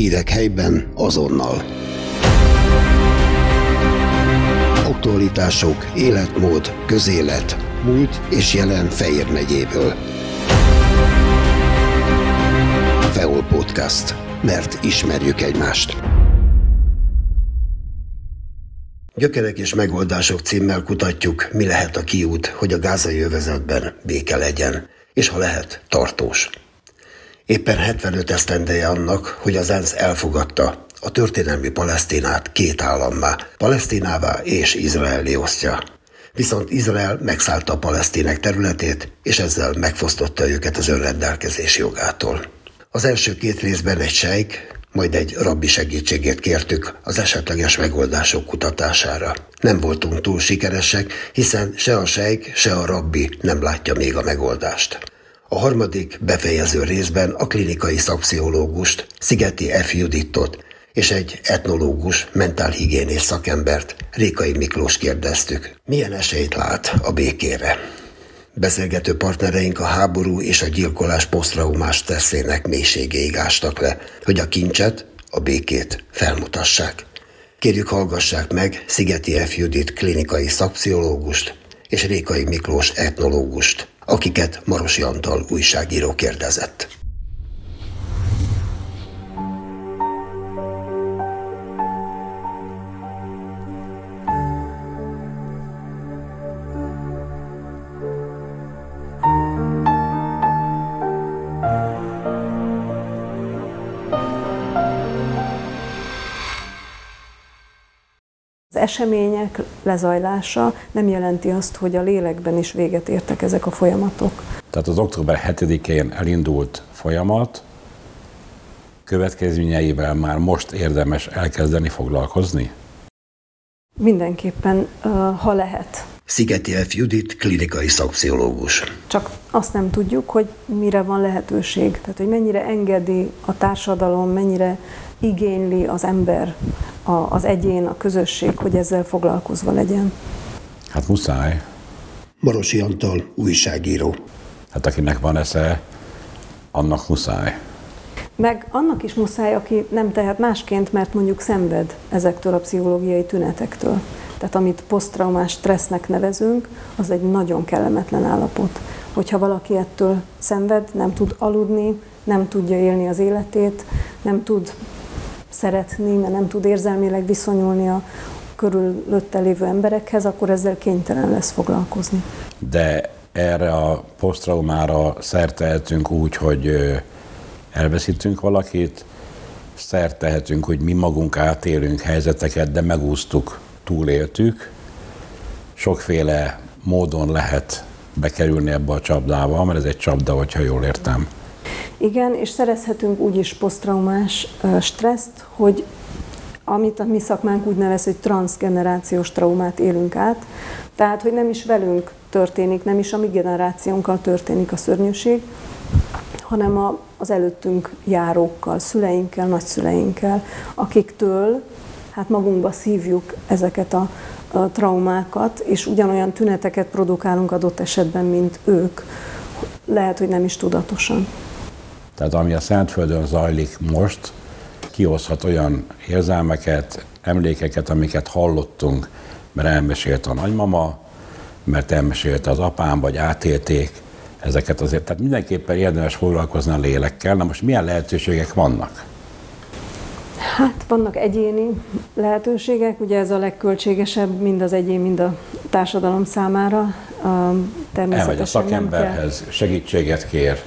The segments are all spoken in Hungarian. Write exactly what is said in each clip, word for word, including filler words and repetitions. Hírek helyben azonnal. Aktualitások, életmód, közélet, múlt és jelen Fejér megyéből. Feol Podcast. Mert ismerjük egymást. Gyökerek és megoldások címmel kutatjuk, mi lehet a kiút, hogy a gázai övezetben béke legyen, és ha lehet, tartós. Éppen hetvenöt esztendeje annak, hogy az ENSZ elfogadta a történelmi Palesztinát két állammá, Palesztinává és Izraellé osztja. Viszont Izrael megszállta a palesztinek területét, és ezzel megfosztotta őket az önrendelkezés jogától. Az első két részben egy sejk, majd egy rabbi segítségét kértük az esetleges megoldások kutatására. Nem voltunk túl sikeresek, hiszen se a sejk, se a rabbi nem látja még a megoldást. A harmadik, befejező részben a klinikai szakpszichológust, Szigeti F. Juditot és egy etnológus, mentálhigiénés szakembert, Rékai Miklós kérdeztük, milyen esélyt lát a békére. Beszélgető partnereink a háború és a gyilkolás posztraumás stresszének mélységéig ástak le, hogy a kincset, a békét felmutassák. Kérjük, hallgassák meg Szigeti F. Judit klinikai szakpszichológust és Rékai Miklós etnológust, akiket Marosi Antal újságíró kérdezett. Események lezajlása nem jelenti azt, hogy a lélekben is véget értek ezek a folyamatok. Tehát az október hetedikén elindult folyamat következményeivel már most érdemes elkezdeni foglalkozni? Mindenképpen, ha lehet. Szigeti F. Judit, klinikai szakpszichológus. Csak azt nem tudjuk, hogy mire van lehetőség. Tehát, hogy mennyire engedi a társadalom, mennyire igényli az ember, a, az egyén, a közösség, hogy ezzel foglalkozva legyen. Hát muszáj. Marosi Antal, újságíró. Hát akinek van esze, annak muszáj. Meg annak is muszáj, aki nem tehet másként, mert mondjuk szenved ezektől a pszichológiai tünetektől. Tehát amit posztraumás stressznek nevezünk, az egy nagyon kellemetlen állapot. Hogyha valaki ettől szenved, nem tud aludni, nem tudja élni az életét, nem tud szeretni, mert nem tud érzelmileg viszonyulni a körülötte lévő emberekhez, akkor ezzel kénytelen lesz foglalkozni. De erre a posztraumára szert tehetünk úgy, hogy elveszítünk valakit, szert tehetünk, hogy mi magunk átélünk helyzeteket, de megúsztuk, túléltük. Sokféle módon lehet bekerülni ebbe a csapdába, mert ez egy csapda, hogyha jól értem. Igen, és szerezhetünk úgyis posztraumás stresszt, hogy amit a mi szakmánk úgy nevez, hogy transzgenerációs traumát élünk át, tehát, hogy nem is velünk történik, nem is a mi generációnkkal történik a szörnyűség, hanem a, az előttünk járókkal, szüleinkkel, nagyszüleinkkel, akiktől hát magunkba szívjuk ezeket a, a traumákat, és ugyanolyan tüneteket produkálunk adott esetben, mint ők. Lehet, hogy nem is tudatosan. Tehát ami a Szentföldön zajlik most, kihozhat olyan érzelmeket, emlékeket, amiket hallottunk, mert elmesélte a nagymama, mert elmesélte az apám, vagy átélték ezeket azért. Tehát mindenképpen érdemes foglalkozni a lélekkel. Na most milyen lehetőségek vannak? Hát vannak egyéni lehetőségek, ugye ez a legköltségesebb, mind az egyén, mind a társadalom számára. Elmegy a szakemberhez, segítséget kér.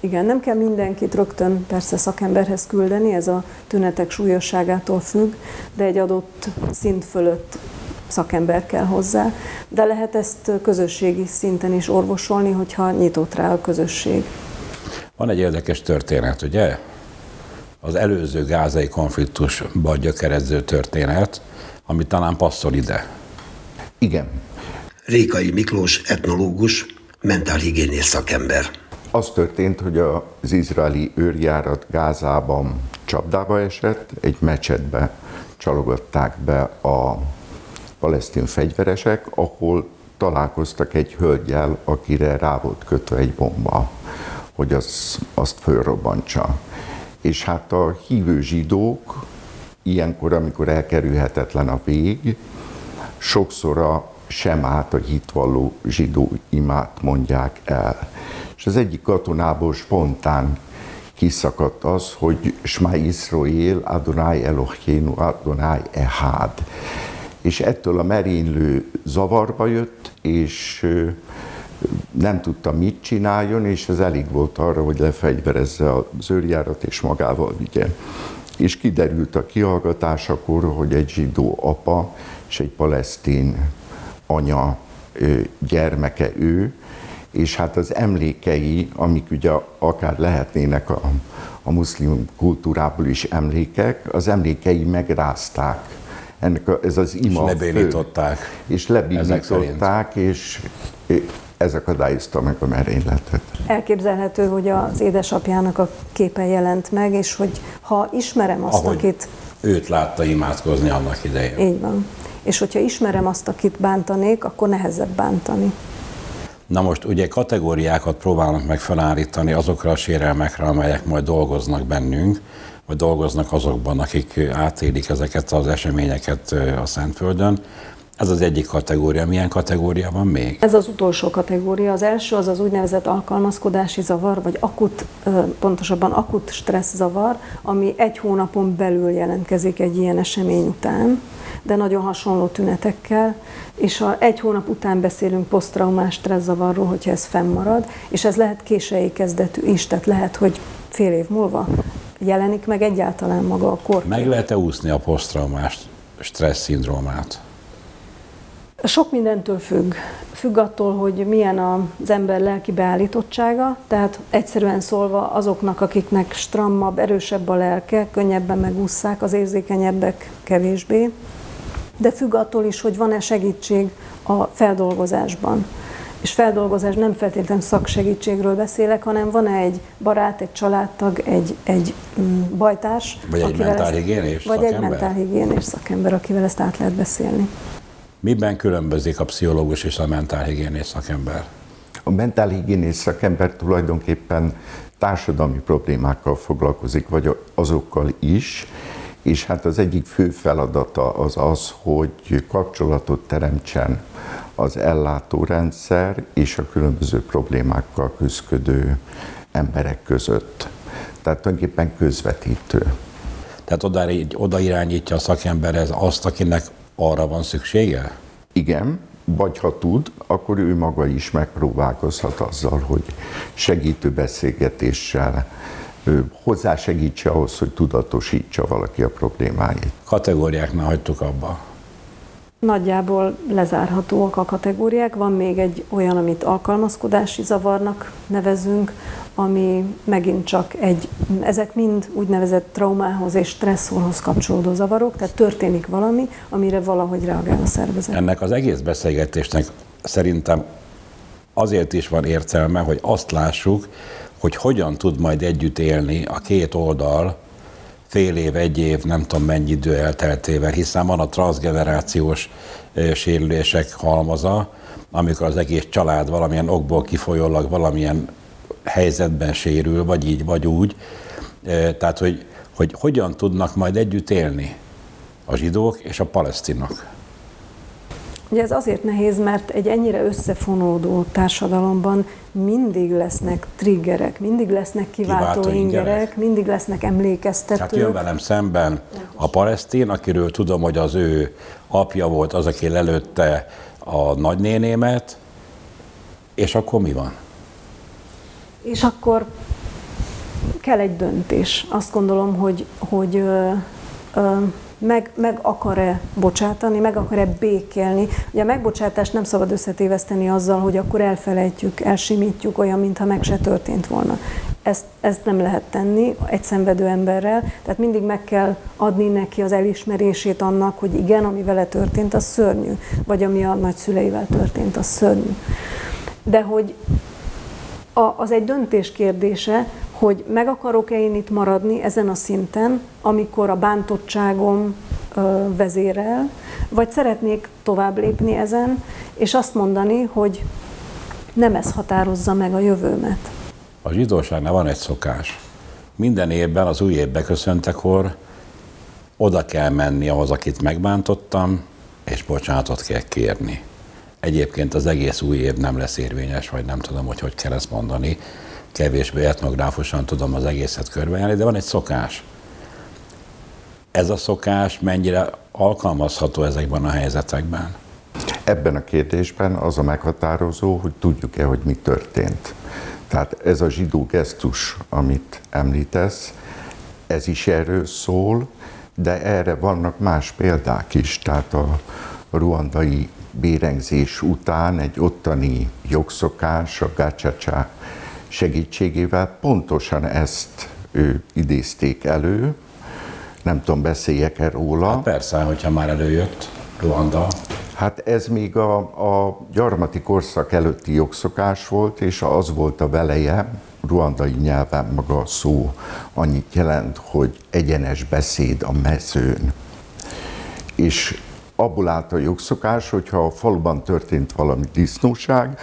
Igen, nem kell mindenkit rögtön persze szakemberhez küldeni, ez a tünetek súlyosságától függ, de egy adott szint fölött szakember kell hozzá. De lehet ezt közösségi szinten is orvosolni, hogyha nyitott rá a közösség. Van egy érdekes történet, ugye? Az előző gázai konfliktusban gyökerező történet, ami talán passzol ide. Igen. Rékai Miklós, etnológus, mentálhigiénés szakember. Az történt, hogy az izraeli őrjárat Gázában csapdába esett, egy mecsetbe csalogatták be a palesztin fegyveresek, ahol találkoztak egy hölgyel, akire rá volt kötve egy bomba, hogy az, azt fölrobbantsa. És hát a hívő zsidók ilyenkor, amikor elkerülhetetlen a vég, sokszor a sem át a hitvalló zsidó imát mondják el. És az egyik katonából spontán kiszakadt az, hogy Smá Izrael, Adonai Elohénu, Adonai Ehád. És ettől a merénylő zavarba jött, és nem tudta, mit csináljon, és ez elég volt arra, hogy lefegyverezze az őrjárat és magával vigye. És kiderült a kihallgatásakor, hogy egy zsidó apa és egy palesztin anya gyermeke ő, és hát az emlékei, amik ugye akár lehetnének a, a muszlim kultúrából is emlékek, az emlékei megrázták. Ennek a, ez az ima és lebénították. Fő, és lebénították, és ez akadályozta meg a merényletet. Elképzelhető, hogy az édesapjának a képen jelent meg, és hogy ha ismerem azt, ahogy akit... őt látta imádkozni annak idején. Így van. És hogyha ismerem azt, akit bántanék, akkor nehezebb bántani. Na most ugye kategóriákat próbálnak meg felállítani azokra a sérelmekre, amelyek majd dolgoznak bennünk, vagy dolgoznak azokban, akik átélik ezeket az eseményeket a Szentföldön. Ez az egyik kategória. Milyen kategória van még? Ez az utolsó kategória. Az első az az úgynevezett alkalmazkodási zavar, vagy akut, pontosabban akut stressz zavar, ami egy hónapon belül jelentkezik egy ilyen esemény után, de nagyon hasonló tünetekkel, és a egy hónap után beszélünk posztraumás stressz zavarról, hogyha ez fennmarad, és ez lehet késői kezdetű is, tehát lehet, hogy fél év múlva jelenik meg egyáltalán maga a kor. Meg lehet-e úszni a posztraumás stressz szindrómát? Sok mindentől függ. Függ attól, hogy milyen az ember lelki beállítottsága, tehát egyszerűen szólva azoknak, akiknek strammabb, erősebb a lelke, könnyebben megússzák, az érzékenyebbek kevésbé. De függ attól is, hogy van-e segítség a feldolgozásban. És feldolgozás, nem feltétlenül szaksegítségről beszélek, hanem van-e egy barát, egy családtag, egy, egy bajtárs, vagy egy mentálhigiénés szakember? Vagy egy mentálhigiénés szakember, akivel ezt át lehet beszélni. Miben különbözik a pszichológus és a mentálhigiénés szakember? A mentálhigiénés szakember tulajdonképpen társadalmi problémákkal foglalkozik, vagy azokkal is, és hát az egyik fő feladata az az, hogy kapcsolatot teremtsen az ellátórendszer és a különböző problémákkal küzdködő emberek között. Tehát tulajdonképpen közvetítő. Tehát oda, oda irányítja a szakemberhez azt, akinek arra van szüksége? Igen, vagy ha tud, akkor ő maga is megpróbálkozhat azzal, hogy segítő beszélgetéssel hozzásegítse ahhoz, hogy tudatosítsa valaki a problémáit. Kategóriáknál hagytuk abba. Nagyjából lezárhatóak a kategóriák. Van még egy olyan, amit alkalmazkodási zavarnak nevezünk, ami megint csak egy, ezek mind úgynevezett traumához és stresszorhoz kapcsolódó zavarok, tehát történik valami, amire valahogy reagál a szervezet. Ennek az egész beszélgetésnek szerintem azért is van értelme, hogy azt lássuk, hogy hogyan tud majd együtt élni a két oldal, fél év, egy év, nem tudom mennyi idő elteltével, hiszen van a transzgenerációs sérülések halmaza, amikor az egész család valamilyen okból kifolyólag valamilyen helyzetben sérül, vagy így, vagy úgy. Tehát, hogy, hogy hogyan tudnak majd együtt élni a zsidók és a palesztinok. Ugye ez azért nehéz, mert egy ennyire összefonódó társadalomban mindig lesznek triggerek, mindig lesznek kiváltó, kiváltó ingerek, ingerek, mindig lesznek emlékeztetők. Tehát jön velem szemben a palesztin, akiről tudom, hogy az ő apja volt az, aki lelőtte a nagynénémet, és akkor mi van? És akkor kell egy döntés. Azt gondolom, hogy... hogy ö, ö, Meg, meg akar-e bocsátani, meg akar-e békélni. Ugye a megbocsátást nem szabad összetéveszteni azzal, hogy akkor elfelejtjük, elsimítjuk, olyan, mintha meg se történt volna. Ezt, ezt nem lehet tenni egy szenvedő emberrel, tehát mindig meg kell adni neki az elismerését annak, hogy igen, ami vele történt, az szörnyű, vagy ami a nagyszüleivel történt, az szörnyű. De hogy a, az egy döntés kérdése, hogy meg akarok-e én itt maradni ezen a szinten, amikor a bántottságom vezérel, vagy szeretnék tovább lépni ezen, és azt mondani, hogy nem ez határozza meg a jövőmet. A zsidóságnál van egy szokás, minden évben az új évbe köszöntekor oda kell menni ahhoz, akit megbántottam, és bocsánatot kell kérni. Egyébként az egész új év nem lesz érvényes, vagy nem tudom, hogy hogy kell ezt mondani. Kevésbé etnográfusan tudom az egészet körbejárni, de van egy szokás. Ez a szokás mennyire alkalmazható ezekben a helyzetekben? Ebben a kérdésben az a meghatározó, hogy tudjuk-e, hogy mi történt. Tehát ez a zsidó gesztus, amit említesz, ez is erről szól, de erre vannak más példák is. Tehát a ruandai bérengzés után egy ottani jogszokás, a gácsácsá segítségével pontosan ezt ő idézték elő. Nem tudom, beszéljek-e róla. Hát persze, hogyha már előjött Ruanda. Hát ez még a, a gyarmati korszak előtti jogszokás volt, és az volt a veleje, ruandai nyelven maga a szó annyit jelent, hogy egyenes beszéd a mezőn. És abból állt a jogszokás, hogyha a faluban történt valami disznóság,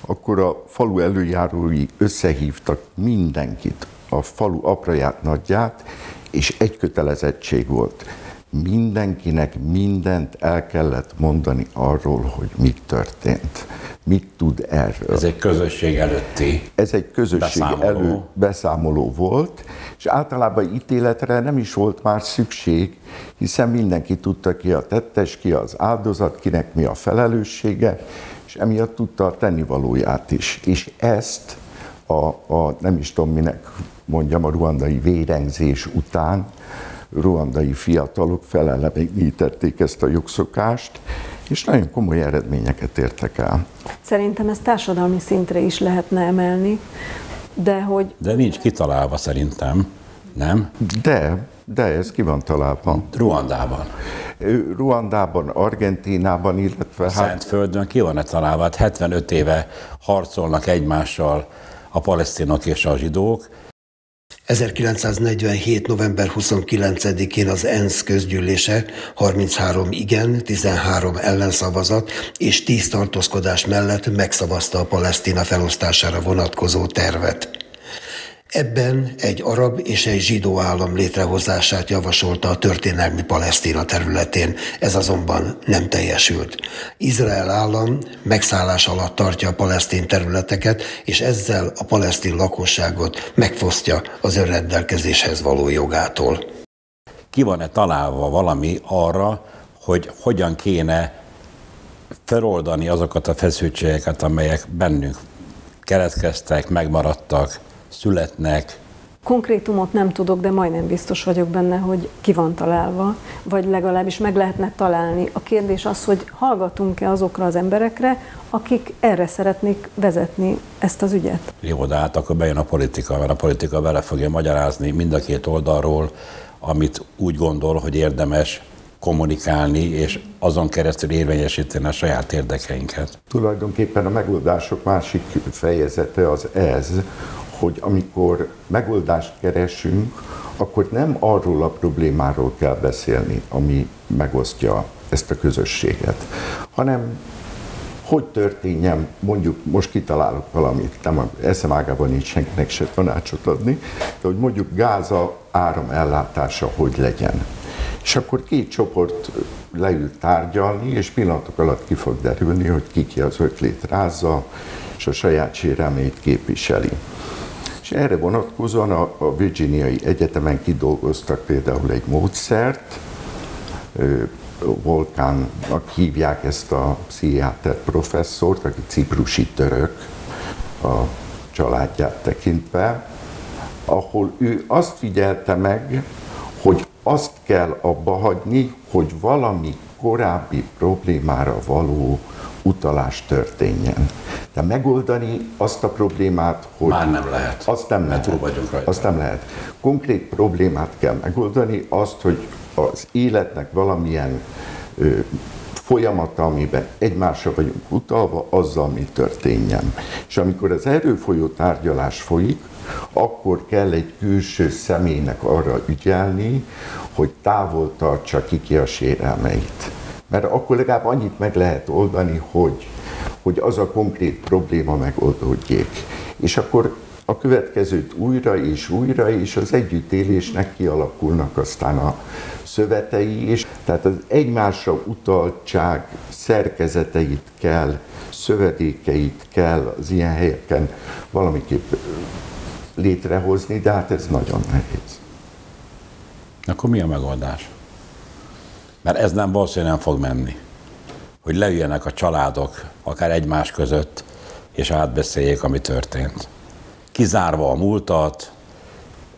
akkor a falu előjárói összehívtak mindenkit, a falu apraját, nagyját, és egy kötelezettség volt. Mindenkinek mindent el kellett mondani arról, hogy mi történt. Mit tud erről? Ez egy közösség előtti Ez egy közösség beszámoló. elő beszámoló volt, és általában ítéletre nem is volt már szükség, hiszen mindenki tudta, ki a tettes, ki az áldozat, kinek mi a felelőssége, és emiatt tudta a tennivalóját is. És ezt a, a nem is tudom minek mondjam, a ruandai vérengzés után ruandai fiatalok felelemítették ezt a jogszokást, és nagyon komoly eredményeket értek el. Szerintem ezt társadalmi szintre is lehetne emelni, de hogy... De nincs kitalálva szerintem, nem? De, de ez ki van találva. Ruandában. Ruandában, Argentínában, illetve... Szentföldön ki van-e találva? Hát hetvenöt éve harcolnak egymással a palesztinok és a zsidók. ezerkilencszáznegyvenhét. november huszonkilencedikén az ENSZ közgyűlése harminchárom igen, tizenhárom ellenszavazat és tíz tartózkodás mellett megszavazta a Palesztína felosztására vonatkozó tervet. Ebben egy arab és egy zsidó állam létrehozását javasolta a történelmi Palesztína területén, ez azonban nem teljesült. Izrael állam megszállás alatt tartja a palesztin területeket, és ezzel a palesztin lakosságot megfosztja az önrendelkezéshez való jogától. Ki van-e találva valami arra, hogy hogyan kéne feloldani azokat a feszültségeket, amelyek bennünk keletkeztek, megmaradtak, születnek? Konkrétumot nem tudok, de majdnem biztos vagyok benne, hogy ki van találva, vagy legalábbis meg lehetne találni. A kérdés az, hogy hallgatunk-e azokra az emberekre, akik erre szeretnék vezetni ezt az ügyet. Jó, de hát akkor bejön a politika, mert a politika vele fogja magyarázni mind a két oldalról, amit úgy gondol, hogy érdemes kommunikálni, és azon keresztül érvényesíteni a saját érdekeinket. Tulajdonképpen a megoldások másik fejezete az ez, hogy amikor megoldást keresünk, akkor nem arról a problémáról kell beszélni, ami megosztja ezt a közösséget, hanem hogy történjen, mondjuk most kitalálok valamit, nem eszem ágában nincs senkinek se tanácsot adni, de hogy mondjuk Gáza áramellátása hogy legyen. És akkor két csoport leül tárgyalni, és pillanatok alatt ki fog derülni, hogy ki ki az ötlét rázza, és a saját sérelmeit képviseli. És erre vonatkozóan a Virginiai Egyetemen kidolgoztak például egy módszert, Volkánnak hívják ezt a pszichiáter professzort, aki ciprusi török a családját tekintve, ahol ő azt figyelte meg, hogy azt kell abba hagyni, hogy valami korábbi problémára való utalás történjen. De megoldani azt a problémát, hogy... Már nem lehet. Azt nem lehet. Túl vagyunk rajta. Azt nem lehet. Konkrét problémát kell megoldani, azt, hogy az életnek valamilyen ö, folyamata, amiben egymásra vagyunk utalva, azzal mi történjen. És amikor az erről folyó tárgyalás folyik, akkor kell egy külső személynek arra ügyelni, hogy távol tartsa ki ki a sérelmeit. Mert akkor legalább annyit meg lehet oldani, hogy, hogy az a konkrét probléma megoldódjék. És akkor a következőt újra és újra, és az együttélésnek kialakulnak aztán a szövetei is. Tehát az egymásra utaltság szerkezeteit kell, szövedékeit kell az ilyen helyeken valamiképp létrehozni, de hát ez nagyon nehéz. Akkor mi a megoldás? Mert ez nem valószínűleg nem fog menni. Hogy leüljenek a családok, akár egymás között, és átbeszéljék, ami történt. Kizárva a múltat,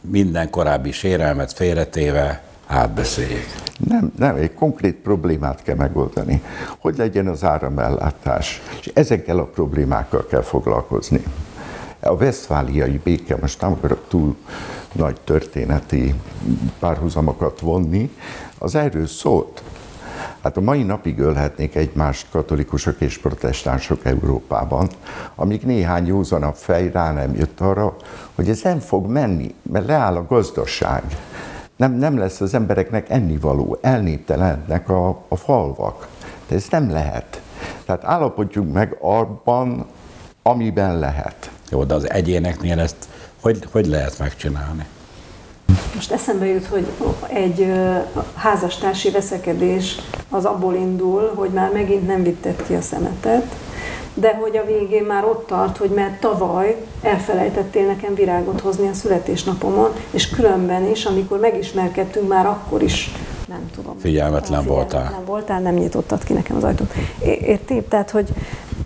minden korábbi sérelmet félretéve átbeszéljék. Nem, nem, egy konkrét problémát kell megoldani. Hogy legyen az áramellátás, és ezekkel a problémákkal kell foglalkozni. A vesztfáliai béke, most nem akarok túl nagy történeti párhuzamokat vonni, az erről szólt. Hát a mai napig ölhetnék egymást katolikusok és protestánsok Európában, amíg néhány józanabb fej rá nem jött arra, hogy ez nem fog menni, mert leáll a gazdaság. Nem, nem lesz az embereknek ennivaló, elnéptelenednek a, a falvak. De ez nem lehet. Tehát állapodjunk meg abban, amiben lehet. Jó, de az egyéneknél ezt hogy, hogy lehet megcsinálni? Most eszembe jut, hogy egy házastársi veszekedés az abból indul, hogy már megint nem vitted ki a szemetet, de hogy a végén már ott tart, hogy mert tavaly elfelejtettél nekem virágot hozni a születésnapomon, és különben is, amikor megismerkedtünk, már akkor is, nem tudom. Figyelmetlen voltál. Figyelmetlen voltál, nem nyitottad ki nekem az ajtót. Értép? Tehát, hogy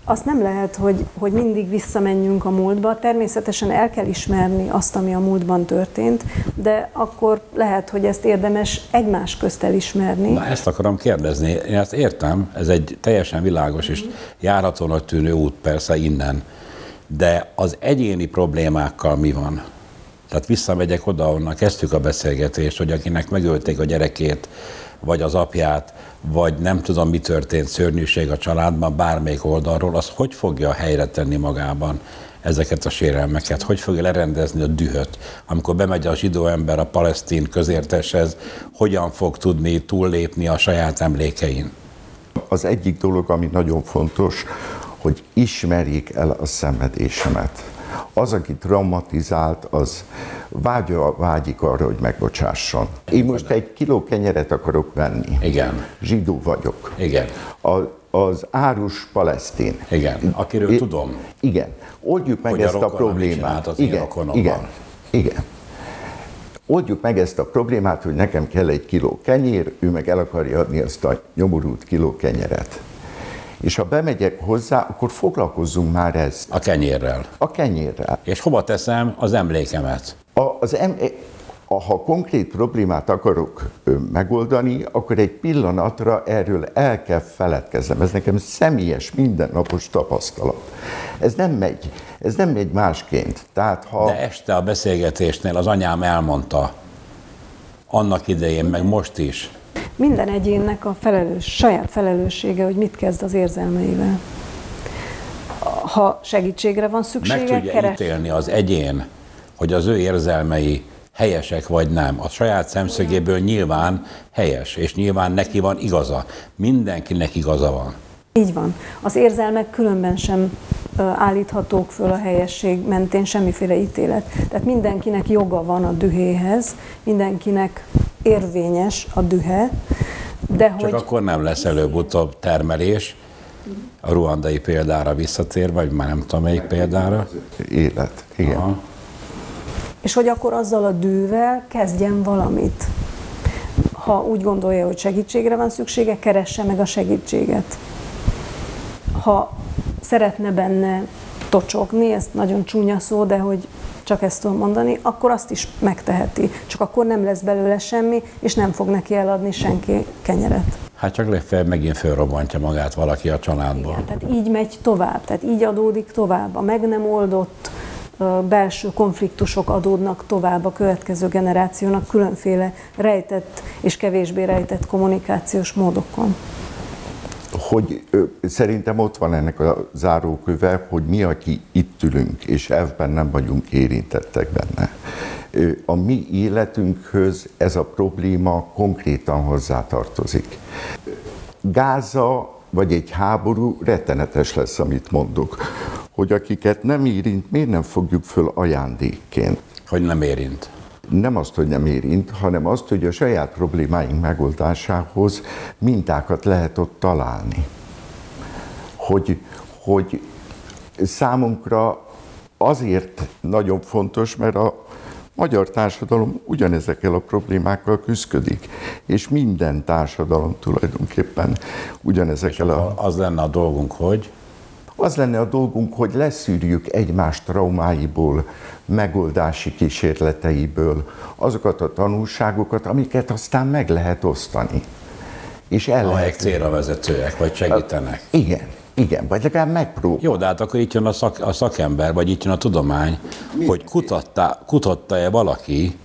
azt nem lehet, hogy, hogy mindig visszamenjünk a múltba. Természetesen el kell ismerni azt, ami a múltban történt, de akkor lehet, hogy ezt érdemes egymás közt elismerni. Na, ezt akarom kérdezni. Én ezt értem, ez egy teljesen világos és járhatónak tűnő út persze innen, de az egyéni problémákkal mi van? Tehát visszamegyek oda, onnan kezdtük a beszélgetést, hogy akinek megölték a gyerekét, vagy az apját, vagy nem tudom, mi történt, szörnyűség a családban, bármelyik oldalról, az hogy fogja helyre tenni magában ezeket a sérelmeket? Hogy fogja lerendezni a dühöt? Amikor bemegy a zsidó ember a palesztin közérteshez, hogyan fog tudni túllépni a saját emlékein? Az egyik dolog, ami nagyon fontos, hogy ismerjék el a szenvedésemet. Az, aki traumatizált, az vágya, vágyik arra, hogy megbocsásson. Én most egy kiló kenyeret akarok venni. Igen. Zsidó vagyok. Igen. A, az árus palesztin. Igen. Akiről é, tudom. Igen. Oldjuk meg hogy ezt a, a problémát. Az igen. Igen. Igen. Oldjuk meg ezt a problémát, hogy nekem kell egy kiló kenyér, ő meg el akarja adni azt a nyomorult kiló kenyeret. És ha bemegyek hozzá, akkor foglalkozzunk már ezzel. A kenyérrel. A kenyérrel. És hova teszem az emlékemet? A, az emlé... a, ha konkrét problémát akarok megoldani, akkor egy pillanatra erről el kell feledkeznem. Ez nekem személyes, mindennapos tapasztalat. Ez nem megy. Ez nem megy másként. Tehát, ha... De este a beszélgetésnél az anyám elmondta, annak idején, meg most is, minden egyénnek a felelős, saját felelőssége, hogy mit kezd az érzelmeivel. Ha segítségre van szüksége, keres. Meg tudja keres... ítélni az egyén, hogy az ő érzelmei helyesek vagy nem. A saját szemszögéből nyilván helyes, és nyilván neki van igaza. Mindenkinek igaza van. Így van. Az érzelmek különben sem állíthatók föl a helyesség mentén, semmiféle ítélet. Tehát mindenkinek joga van a dühéhez, mindenkinek érvényes a dühe, de csak hogy... akkor nem lesz előbb-utóbb termelés, a ruandai példára visszatér, vagy már nem tudom melyik példára. Élet, igen. Aha. És hogy akkor azzal a dűvel kezdjen valamit. Ha úgy gondolja, hogy segítségre van szüksége, keresse meg a segítséget. Ha szeretne benne tocsogni, ez nagyon csúnya szó, de hogy csak ezt tudom mondani, akkor azt is megteheti. Csak akkor nem lesz belőle semmi, és nem fog neki eladni senki kenyeret. Hát csak legfeljebb megint fölrobbantja magát valaki a családból. Igen, tehát így megy tovább, tehát így adódik tovább. A meg nem oldott belső konfliktusok adódnak tovább a következő generációnak különféle rejtett és kevésbé rejtett kommunikációs módokon. Hogy szerintem ott van ennek a záróköve, hogy mi, aki itt ülünk, és ebben nem vagyunk érintettek benne. A mi életünkhöz ez a probléma konkrétan hozzátartozik. Gáza vagy egy háború rettenetes lesz, amit mondok. hogy akiket nem érint, miért nem fogjuk föl ajándékként? Hogy nem érint? Nem azt, hogy nem érint, hanem azt, hogy a saját problémáink megoldásához mintákat lehet ott találni. Hogy, hogy számunkra azért nagyon fontos, mert a magyar társadalom ugyanezekkel a problémákkal küzdködik, és minden társadalom tulajdonképpen ugyanezekkel a... Az lenne a dolgunk, hogy? Az lenne a dolgunk, hogy leszűrjük egymás traumáiból, megoldási kísérleteiből azokat a tanulságokat, amiket aztán meg lehet osztani. És el lehet... Amelyek célra vezetőek, vagy segítenek. A, igen. Igen, vagy legalább megpróbál. Jó, de hát akkor itt jön a, szak, a szakember, vagy itt jön a tudomány, mi? Hogy kutatta, kutatta-e valaki,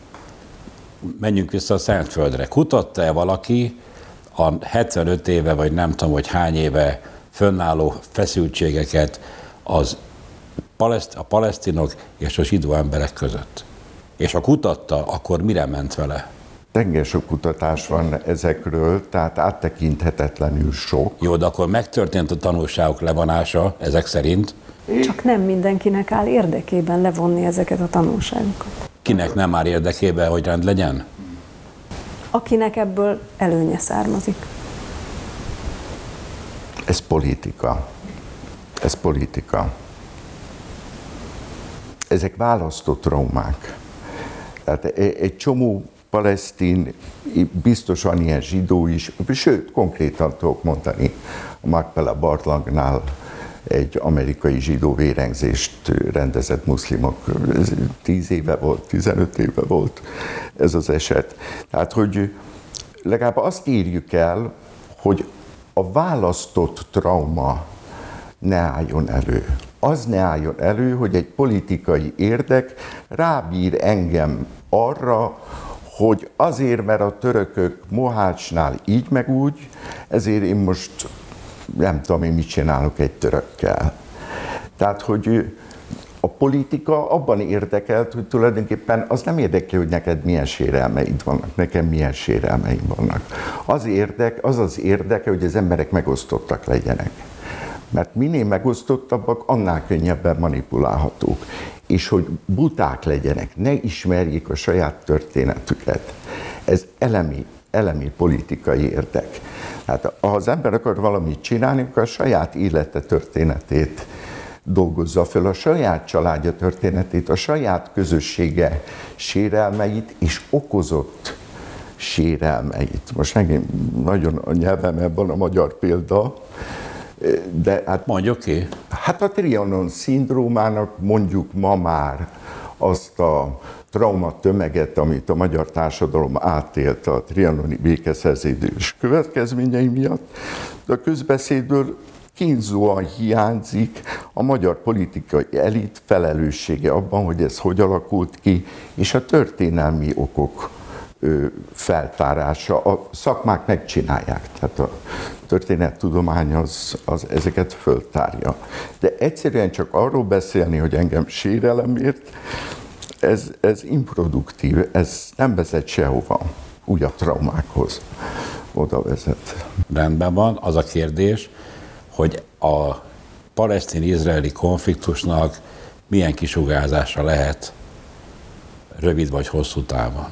menjünk vissza a Szentföldre, kutatta-e valaki a hetvenöt éve, vagy nem tudom, hogy hány éve fönnálló feszültségeket az paleszt, a palesztinok és a zsidó emberek között? És ha kutatta, akkor mire ment vele? Tenger sok kutatás van ezekről, tehát áttekinthetetlenül sok. Jó, de akkor megtörtént a tanulságok levonása ezek szerint. Csak nem mindenkinek áll érdekében levonni ezeket a tanulságokat. Kinek nem áll érdekében, hogy rend legyen? Akinek ebből előnye származik. Ez politika. Ez politika. Ezek választó traumák. Tehát egy csomó palesztin, biztosan ilyen zsidó is, sőt, konkrétan tudok mondani, a Makpela barlangnál egy amerikai zsidó vérengzést rendezett muszlimok. Ez tíz éve volt, tizenöt éve volt ez az eset. Tehát, hogy legalább azt írjuk el, hogy a választott trauma ne álljon elő. Az ne álljon elő, hogy egy politikai érdek rábír engem arra, hogy azért, mert a törökök Mohácsnál így meg úgy, ezért én most nem tudom, én mit csinálok egy törökkel. Tehát, hogy a politika abban érdekelt, hogy tulajdonképpen az nem érdekli, hogy neked milyen sérelmeid vannak, nekem milyen sérelmeim vannak. Az érdek, az az érdeke, hogy az emberek megosztottak legyenek. Mert minél megosztottabbak, annál könnyebben manipulálhatók. És hogy buták legyenek, ne ismerjék a saját történetüket. Ez elemi, elemi politikai érdek. Hát, ha az ember akar valamit csinálni, akkor a saját élete történetét dolgozza föl, a saját családja történetét, a saját közössége sérelmeit és okozott sérelmeit. Most megint nagyon a nyelvemben van a magyar példa, de hát mondjuk ki? Hát a Trianon szindrómának mondjuk ma már azt a traumatömeget, amit a magyar társadalom átélt a trianoni békeszerződés következményei miatt, de a közbeszédből kínzóan hiányzik a magyar politikai elit felelőssége abban, hogy ez hogy alakult ki, és a történelmi okok feltárása, a szakmák megcsinálják, tehát a történettudomány az, az ezeket föltárja. De egyszerűen csak arról beszélni, hogy engem sérelemért, ez, ez improduktív, ez nem vezet sehova, újabb traumákhoz oda vezet. Rendben van, az a kérdés, hogy a palesztin-izraeli konfliktusnak milyen kisugárzása lehet rövid vagy hosszú távon?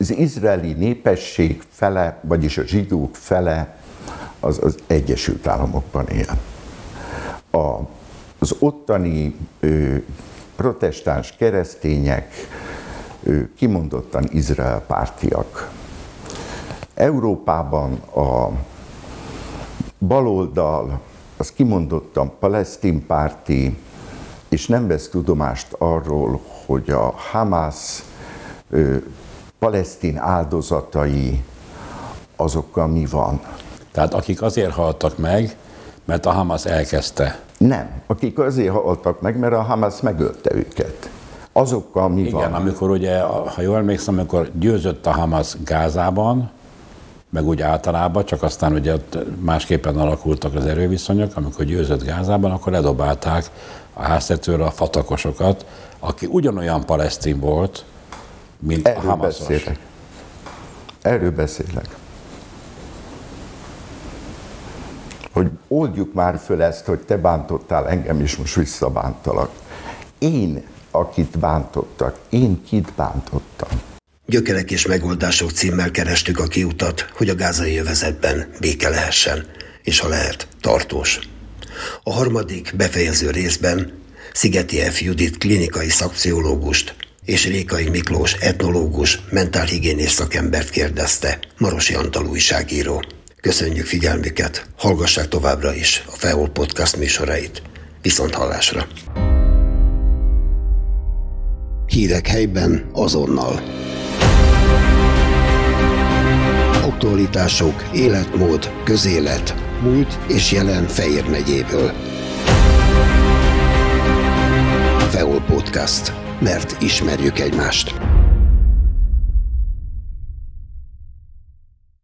Az izraeli népesség fele, vagyis a zsidók fele az, az Egyesült Államokban él. A, az ottani ö, protestáns keresztények ö, kimondottan izrael pártiak. Európában a baloldal az kimondottan palesztin párti, és nem vesz tudomást arról, hogy a Hamász ö, palesztin áldozatai, azokkal mi van? Tehát akik azért haltak meg, mert a Hamas elkezdte. Nem, akik azért haltak meg, mert a Hamas megölte őket. Azokkal mi Igen, van? Igen, amikor ugye, ha jól emlékszem, amikor győzött a Hamas Gázában, meg úgy általában, csak aztán ugye másképpen alakultak az erőviszonyok, amikor győzött Gázában, akkor ledobálták a háztetőre a fatakosokat, aki ugyanolyan palesztin volt, mint Erről a Hamasos. Beszélek. Erről beszélek. hogy oldjuk már föl ezt, hogy te bántottál engem, és most visszabántalak. Én, akit bántottak, én kit bántottam. Gyökerek és megoldások címmel kerestük a kiutat, hogy a gázai övezetben béke lehessen, és ha lehet, tartós. A harmadik, befejező részben Szigeti F. Judit klinikai szakpszichológust és Rékai Miklós etnológus, mentálhigiénés szakembert kérdezte Marosi Antal újságíró. Köszönjük figyelmüket, hallgassák továbbra is a Feol Podcast műsorait. Viszont hallásra! Hírek helyben azonnal. Aktualitások, életmód, közélet, múlt és jelen Fejér megyéből. Feol Podcast. Mert ismerjük egymást.